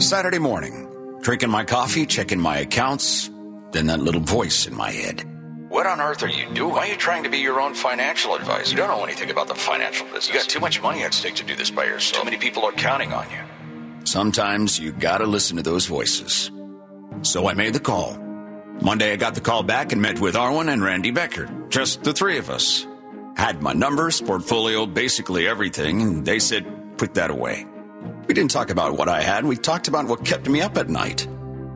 Saturday morning, drinking my coffee, checking my accounts, then that little voice in my head. What on earth are you doing? Why are you trying to be your own financial advisor? You don't know anything about the financial business. You got too much money at stake to do this by yourself. Too many people are counting on you. Sometimes you gotta listen to those voices. So I made the call. Monday I got the call back and met with Arwen and Randy Becker. Just the three of us. Had my numbers, portfolio, basically everything, and they said, put that away. We didn't talk about what I had. We talked about what kept me up at night.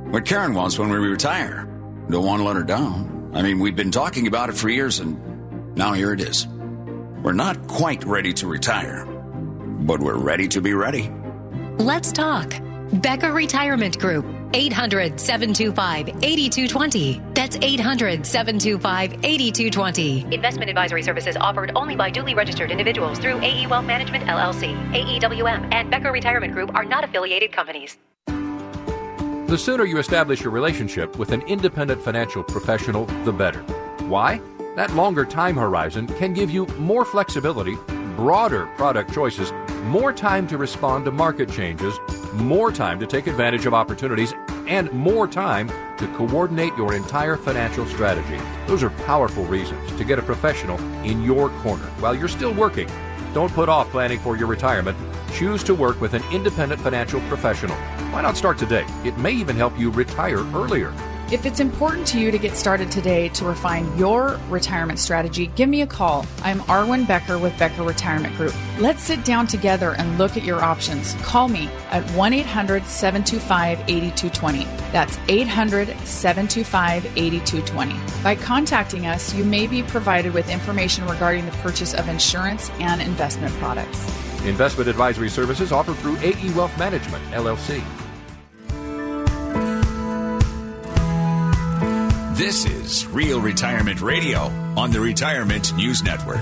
What Karen wants when we retire. Don't want to let her down. I mean, we've been talking about it for years, and now here it is. We're not quite ready to retire, but we're ready to be ready. Let's talk. Becker Retirement Group, 800-725-8220. That's 800-725-8220. Investment advisory services offered only by duly registered individuals through AE Wealth Management, LLC, AEWM, and Becker Retirement Group are not affiliated companies. The sooner you establish your relationship with an independent financial professional, the better. Why? That longer time horizon can give you more flexibility, broader product choices, more time to respond to market changes, more time to take advantage of opportunities, and more time to coordinate your entire financial strategy. Those are powerful reasons to get a professional in your corner while you're still working. Don't put off planning for your retirement. Choose to work with an independent financial professional. Why not start today? It may even help you retire earlier. If it's important to you to get started today to refine your retirement strategy, give me a call. I'm Arwen Becker with Becker Retirement Group. Let's sit down together and look at your options. Call me at 1-800-725-8220. That's 800-725-8220. By contacting us, you may be provided with information regarding the purchase of insurance and investment products. Investment advisory services offered through AE Wealth Management, LLC. This is Real Retirement Radio on the Retirement News Network.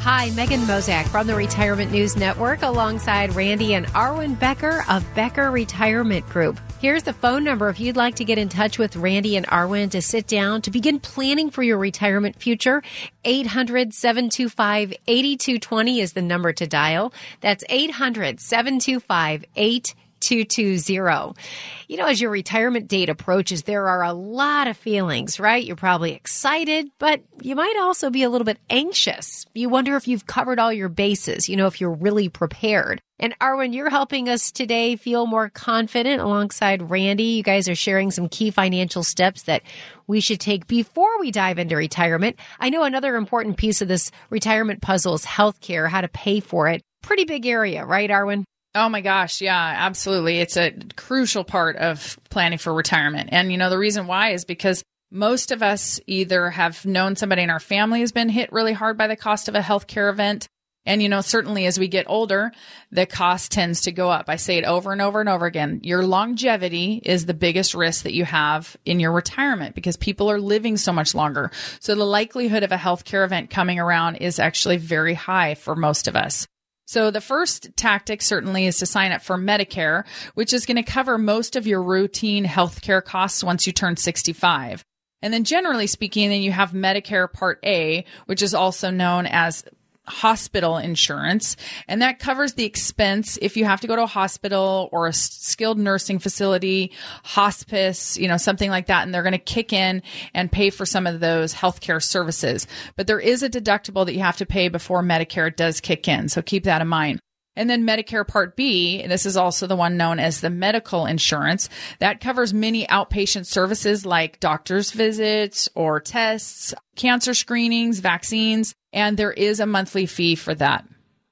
Hi, Megan Mozak from the Retirement News Network alongside Randy and Arwen Becker of Becker Retirement Group. Here's the phone number if you'd like to get in touch with Randy and Arwen to sit down to begin planning for your retirement future. 800-725-8220 is the number to dial. That's 800-725-8220. 220. You know, as your retirement date approaches, there are a lot of feelings, right? You're probably excited, but you might also be a little bit anxious. You wonder if you've covered all your bases, you know, if you're really prepared. And Arwen, you're helping us today feel more confident alongside Randy. You guys are sharing some key financial steps that we should take before we dive into retirement. I know another important piece of this retirement puzzle is healthcare, how to pay for it. Pretty big area, right, Arwen? Oh my gosh. Yeah, absolutely. It's a crucial part of planning for retirement. And, you know, the reason why is because most of us either have known somebody in our family has been hit really hard by the cost of a healthcare event. And, you know, certainly as we get older, the cost tends to go up. I say it over and over and over again. Your longevity is the biggest risk that you have in your retirement because people are living so much longer. So the likelihood of a healthcare event coming around is actually very high for most of us. So the first tactic certainly is to sign up for Medicare, which is going to cover most of your routine healthcare costs once you turn 65. And then generally speaking, then you have Medicare Part A, which is also known as hospital insurance. And that covers the expense if you have to go to a hospital or a skilled nursing facility, hospice, you know, something like that. And they're going to kick in and pay for some of those healthcare services. But there is a deductible that you have to pay before Medicare does kick in. So keep that in mind. And then Medicare Part B, and this is also the one known as the medical insurance, that covers many outpatient services like doctor's visits or tests, cancer screenings, vaccines, and there is a monthly fee for that.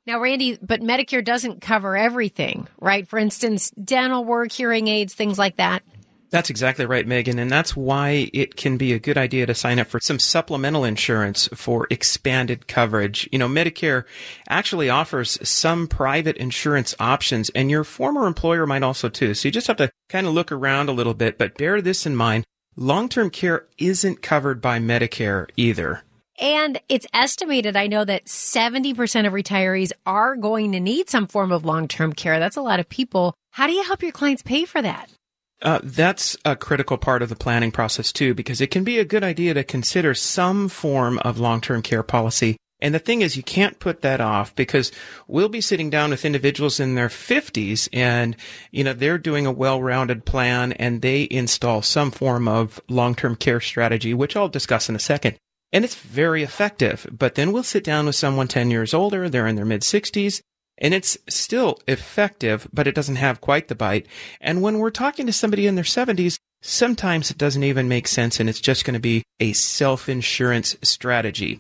Now, Randy, but Medicare doesn't cover everything, right? For instance, dental work, hearing aids, things like that. That's exactly right, Megan, and that's why it can be a good idea to sign up for some supplemental insurance for expanded coverage. You know, Medicare actually offers some private insurance options, and your former employer might also too. So you just have to kind of look around a little bit, but bear this in mind, long-term care isn't covered by Medicare either. And it's estimated, I know, that 70% of retirees are going to need some form of long-term care. That's a lot of people. How do you help your clients pay for that? That's a critical part of the planning process, too, because it can be a good idea to consider some form of long-term care policy. And the thing is, you can't put that off because we'll be sitting down with individuals in their 50s and, you know, they're doing a well-rounded plan and they install some form of long-term care strategy, which I'll discuss in a second. And it's very effective. But then we'll sit down with someone 10 years older, they're in their mid-60s. And it's still effective, but it doesn't have quite the bite. And when we're talking to somebody in their 70s, sometimes it doesn't even make sense, and it's just going to be a self-insurance strategy.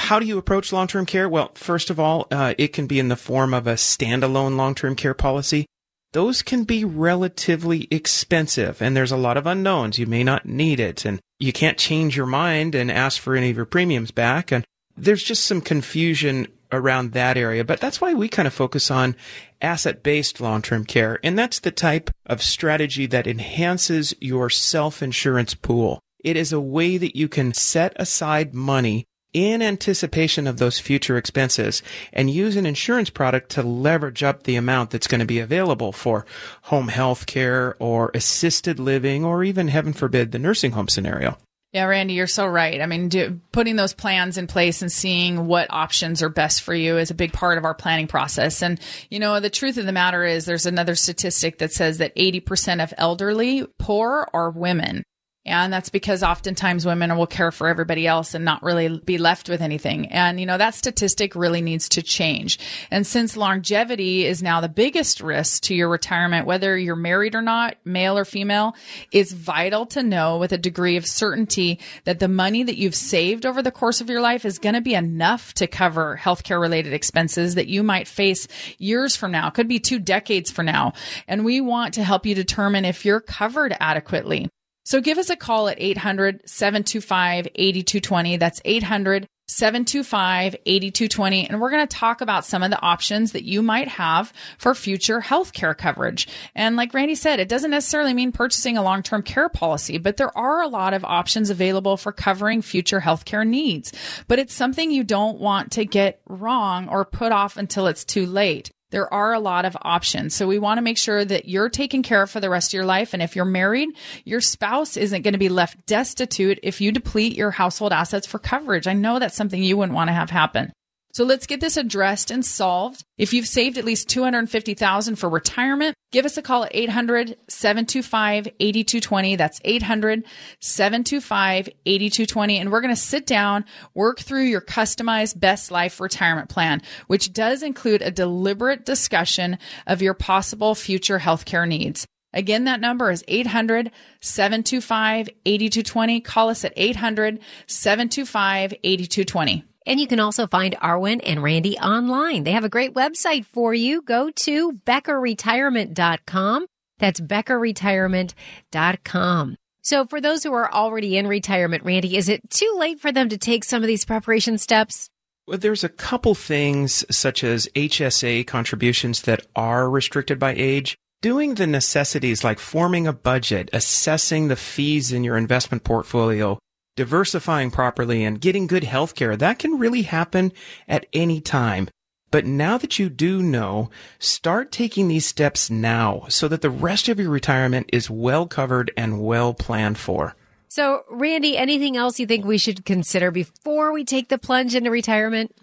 How do you approach long-term care? Well, first of all, it can be in the form of a standalone long-term care policy. Those can be relatively expensive, and there's a lot of unknowns. You may not need it, and you can't change your mind and ask for any of your premiums back. And there's just some confusion around that area. But that's why we kind of focus on asset-based long-term care. And that's the type of strategy that enhances your self-insurance pool. It is a way that you can set aside money in anticipation of those future expenses and use an insurance product to leverage up the amount that's going to be available for home health care or assisted living or even, heaven forbid, the nursing home scenario. Yeah, Randy, you're so right. I mean, putting those plans in place and seeing what options are best for you is a big part of our planning process. And, you know, the truth of the matter is there's another statistic that says that 80% of elderly poor are women. And that's because oftentimes women will care for everybody else and not really be left with anything. And, you know, that statistic really needs to change. And since longevity is now the biggest risk to your retirement, whether you're married or not, male or female, it's vital to know with a degree of certainty that the money that you've saved over the course of your life is going to be enough to cover healthcare related expenses that you might face years from now. It could be 2 decades from now. And we want to help you determine if you're covered adequately. So give us a call at 800-725-8220. That's 800-725-8220. And we're going to talk about some of the options that you might have for future healthcare coverage. And like Randy said, it doesn't necessarily mean purchasing a long-term care policy, but there are a lot of options available for covering future healthcare needs. But it's something you don't want to get wrong or put off until it's too late. There are a lot of options. So we want to make sure that you're taken care of for the rest of your life. And if you're married, your spouse isn't going to be left destitute if you deplete your household assets for coverage. I know that's something you wouldn't want to have happen. So let's get this addressed and solved. If you've saved at least $250,000 for retirement, give us a call at 800-725-8220. That's 800-725-8220. And we're going to sit down, work through your customized Best Life retirement plan, which does include a deliberate discussion of your possible future healthcare needs. Again, that number is 800-725-8220. Call us at 800-725-8220. And you can also find Arwen and Randy online. They have a great website for you. Go to beckerretirement.com. That's beckerretirement.com. So for those who are already in retirement, Randy, is it too late for them to take some of these preparation steps? Well, there's a couple things such as HSA contributions that are restricted by age. Doing the necessities like forming a budget, assessing the fees in your investment portfolio, diversifying properly and getting good health care, that can really happen at any time. But now that you do know, start taking these steps now so that the rest of your retirement is well covered and well planned for. So, Randy, anything else you think we should consider before we take the plunge into retirement?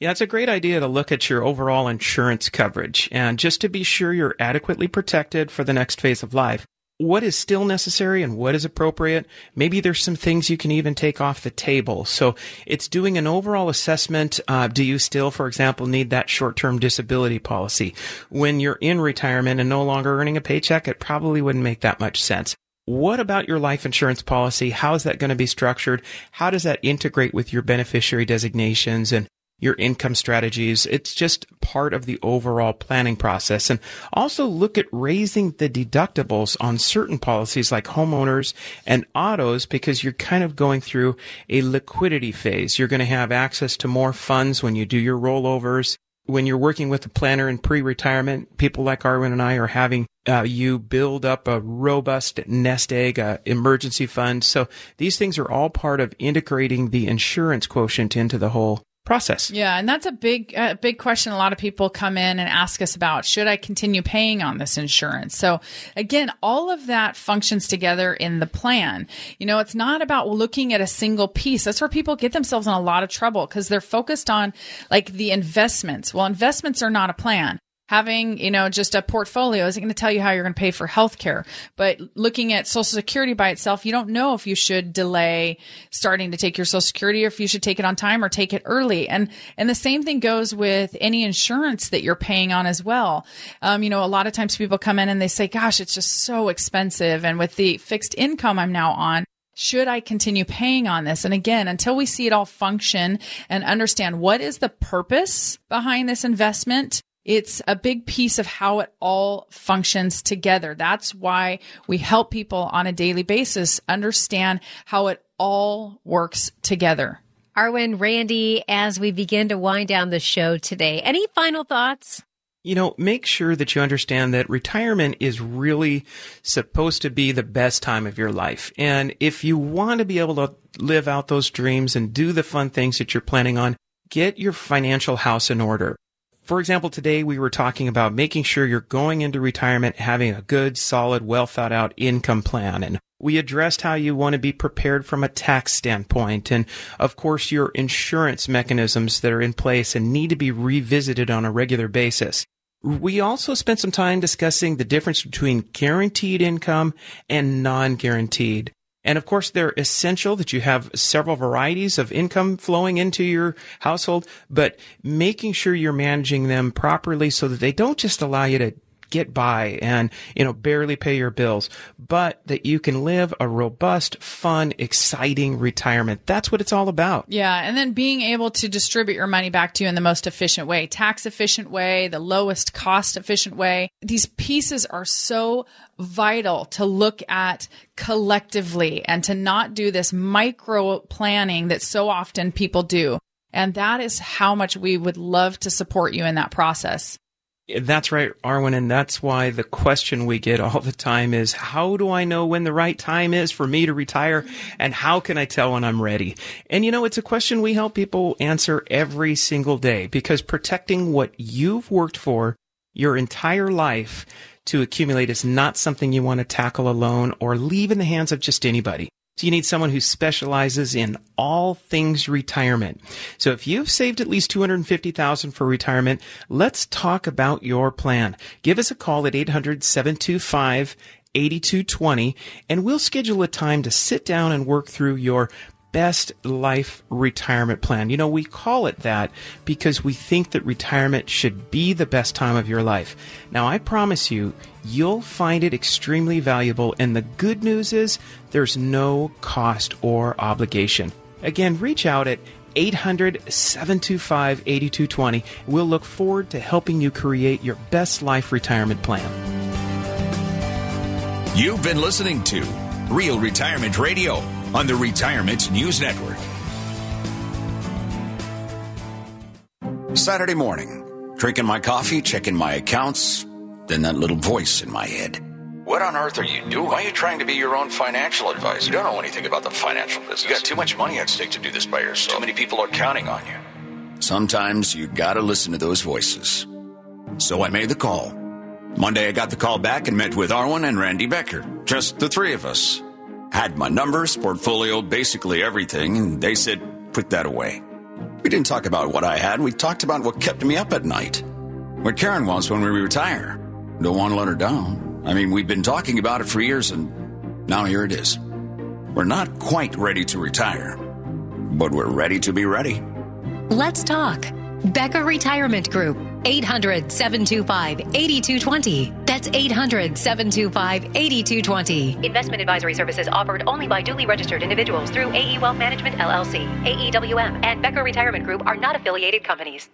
Yeah, it's a great idea to look at your overall insurance coverage and just to be sure you're adequately protected for the next phase of life. What is still necessary and what is appropriate? Maybe there's some things you can even take off the table. So it's doing an overall assessment. Do you still, for example, need that short-term disability policy? When you're in retirement and no longer earning a paycheck, it probably wouldn't make that much sense. What about your life insurance policy? How is that going to be structured? How does that integrate with your beneficiary designations and your income strategies? It's just part of the overall planning process. And also look at raising the deductibles on certain policies like homeowners and autos, because you're kind of going through a liquidity phase. You're going to have access to more funds when you do your rollovers. When you're working with a planner in pre-retirement, people like Arwen and I are having you build up a robust nest egg, emergency fund. So these things are all part of integrating the insurance quotient into the whole process. Yeah. And that's a big question. A lot of people come in and ask us about, should I continue paying on this insurance? So again, all of that functions together in the plan. You know, it's not about looking at a single piece. That's where people get themselves in a lot of trouble because they're focused on like the investments. Well, investments are not a plan. Having, you know, just a portfolio isn't going to tell you how you're going to pay for healthcare. But looking at Social Security by itself, you don't know if you should delay starting to take your Social Security or if you should take it on time or take it early. And the same thing goes with any insurance that you're paying on as well. You know, a lot of times people come in and they say, gosh, it's just so expensive. And with the fixed income I'm now on, should I continue paying on this? And again, until we see it all function and understand what is the purpose behind this investment, it's a big piece of how it all functions together. That's why we help people on a daily basis understand how it all works together. Arwen, Randy, as we begin to wind down the show today, any final thoughts? You know, make sure that you understand that retirement is really supposed to be the best time of your life. And if you want to be able to live out those dreams and do the fun things that you're planning on, get your financial house in order. For example, today we were talking about making sure you're going into retirement having a good, solid, well-thought-out income plan. And we addressed how you want to be prepared from a tax standpoint and, of course, your insurance mechanisms that are in place and need to be revisited on a regular basis. We also spent some time discussing the difference between guaranteed income and non-guaranteed. And of course, they're essential that you have several varieties of income flowing into your household, but making sure you're managing them properly so that they don't just allow you to get by and, barely pay your bills, but that you can live a robust, fun, exciting retirement. That's what it's all about. Yeah. And then being able to distribute your money back to you in the most efficient way, tax efficient way, the lowest cost efficient way. These pieces are so vital to look at collectively and to not do this micro planning that so often people do. And that is how much we would love to support you in that process. That's right, Arwen, and that's why the question we get all the time is, how do I know when the right time is for me to retire, and how can I tell when I'm ready? And it's a question we help people answer every single day, because protecting what you've worked for your entire life to accumulate is not something you want to tackle alone or leave in the hands of just anybody. So you need someone who specializes in all things retirement. So if you've saved at least $250,000 for retirement, let's talk about your plan. Give us a call at 800-725-8220, and we'll schedule a time to sit down and work through your best life retirement plan. We call it that because we think that retirement should be the best time of your life. Now, I promise you, you'll find it extremely valuable. And the good news is there's no cost or obligation. Again, reach out at 800-725-8220. We'll look forward to helping you create your best life retirement plan. You've been listening to Real Retirement Radio on the Retirement News Network. Saturday morning, drinking my coffee, checking my accounts, then that little voice in my head. What on earth are you doing? Why are you trying to be your own financial advisor? You don't know anything about the financial business. You got too much money at stake to do this by yourself. Too many people are counting on you. Sometimes you gotta listen to those voices. So I made the call. Monday, I got the call back and met with Arwen and Randy Becker. Just the three of us. Had my numbers, portfolio, basically everything, and they said, put that away. We didn't talk about what I had. We talked about what kept me up at night. What Karen wants when we retire. Don't want to let her down. I mean, we've been talking about it for years, and now here it is. We're not quite ready to retire, but we're ready to be ready. Let's talk. Becker Retirement Group, 800-725-8220. That's 800-725-8220. Investment advisory services offered only by duly registered individuals through AE Wealth Management, LLC, AEWM, and Becker Retirement Group are not affiliated companies.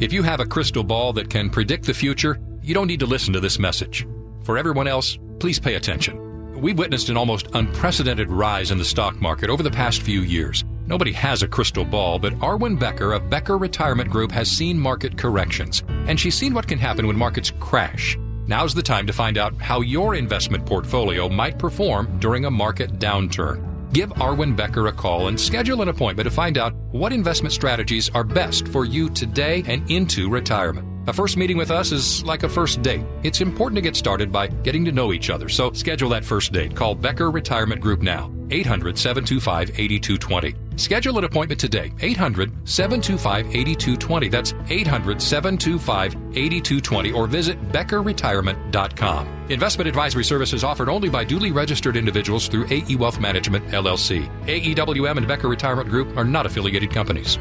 If you have a crystal ball that can predict the future, you don't need to listen to this message. For everyone else, please pay attention. We've witnessed an almost unprecedented rise in the stock market over the past few years. Nobody has a crystal ball, but Arwen Becker of Becker Retirement Group has seen market corrections, and she's seen what can happen when markets crash. Now's the time to find out how your investment portfolio might perform during a market downturn. Give Arwen Becker a call and schedule an appointment to find out what investment strategies are best for you today and into retirement. A first meeting with us is like a first date. It's important to get started by getting to know each other, so schedule that first date. Call Becker Retirement Group now, 800-725-8220. Schedule an appointment today, 800-725-8220. That's 800-725-8220, or visit beckerretirement.com. Investment advisory services offered only by duly registered individuals through AE Wealth Management, LLC. AEWM and Becker Retirement Group are not affiliated companies.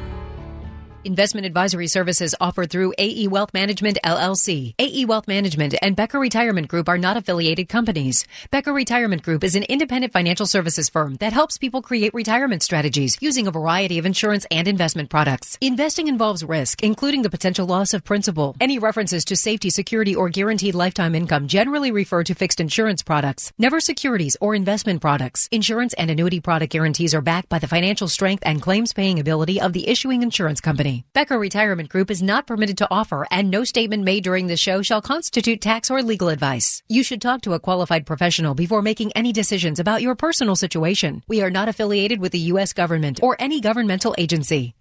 Investment advisory services offered through AE Wealth Management, LLC. AE Wealth Management and Becker Retirement Group are not affiliated companies. Becker Retirement Group is an independent financial services firm that helps people create retirement strategies using a variety of insurance and investment products. Investing involves risk, including the potential loss of principal. Any references to safety, security, or guaranteed lifetime income generally refer to fixed insurance products, never securities or investment products. Insurance and annuity product guarantees are backed by the financial strength and claims-paying ability of the issuing insurance company. Becker Retirement Group is not permitted to offer, and no statement made during the show shall constitute tax or legal advice. You should talk to a qualified professional before making any decisions about your personal situation. We are not affiliated with the U.S. government or any governmental agency.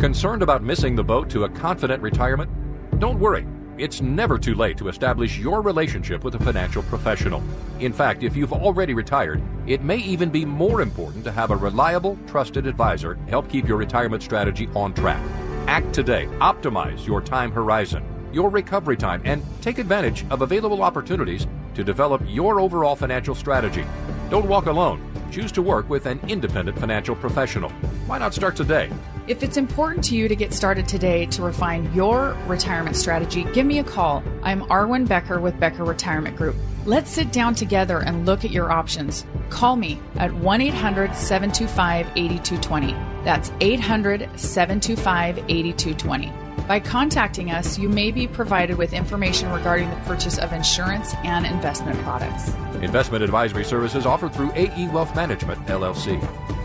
Concerned about missing the boat to a confident retirement? Don't worry. It's never too late to establish your relationship with a financial professional. In fact, if you've already retired, it may even be more important to have a reliable, trusted advisor help keep your retirement strategy on track. Act today. Optimize your time horizon, your recovery time, and take advantage of available opportunities to develop your overall financial strategy. Don't walk alone. Choose to work with an independent financial professional. Why not start today? If it's important to you to get started today to refine your retirement strategy, give me a call. I'm Arwen Becker with Becker Retirement Group. Let's sit down together and look at your options. Call me at 1-800-725-8220. That's 800-725-8220. By contacting us, you may be provided with information regarding the purchase of insurance and investment products. Investment advisory services offered through AE Wealth Management, LLC.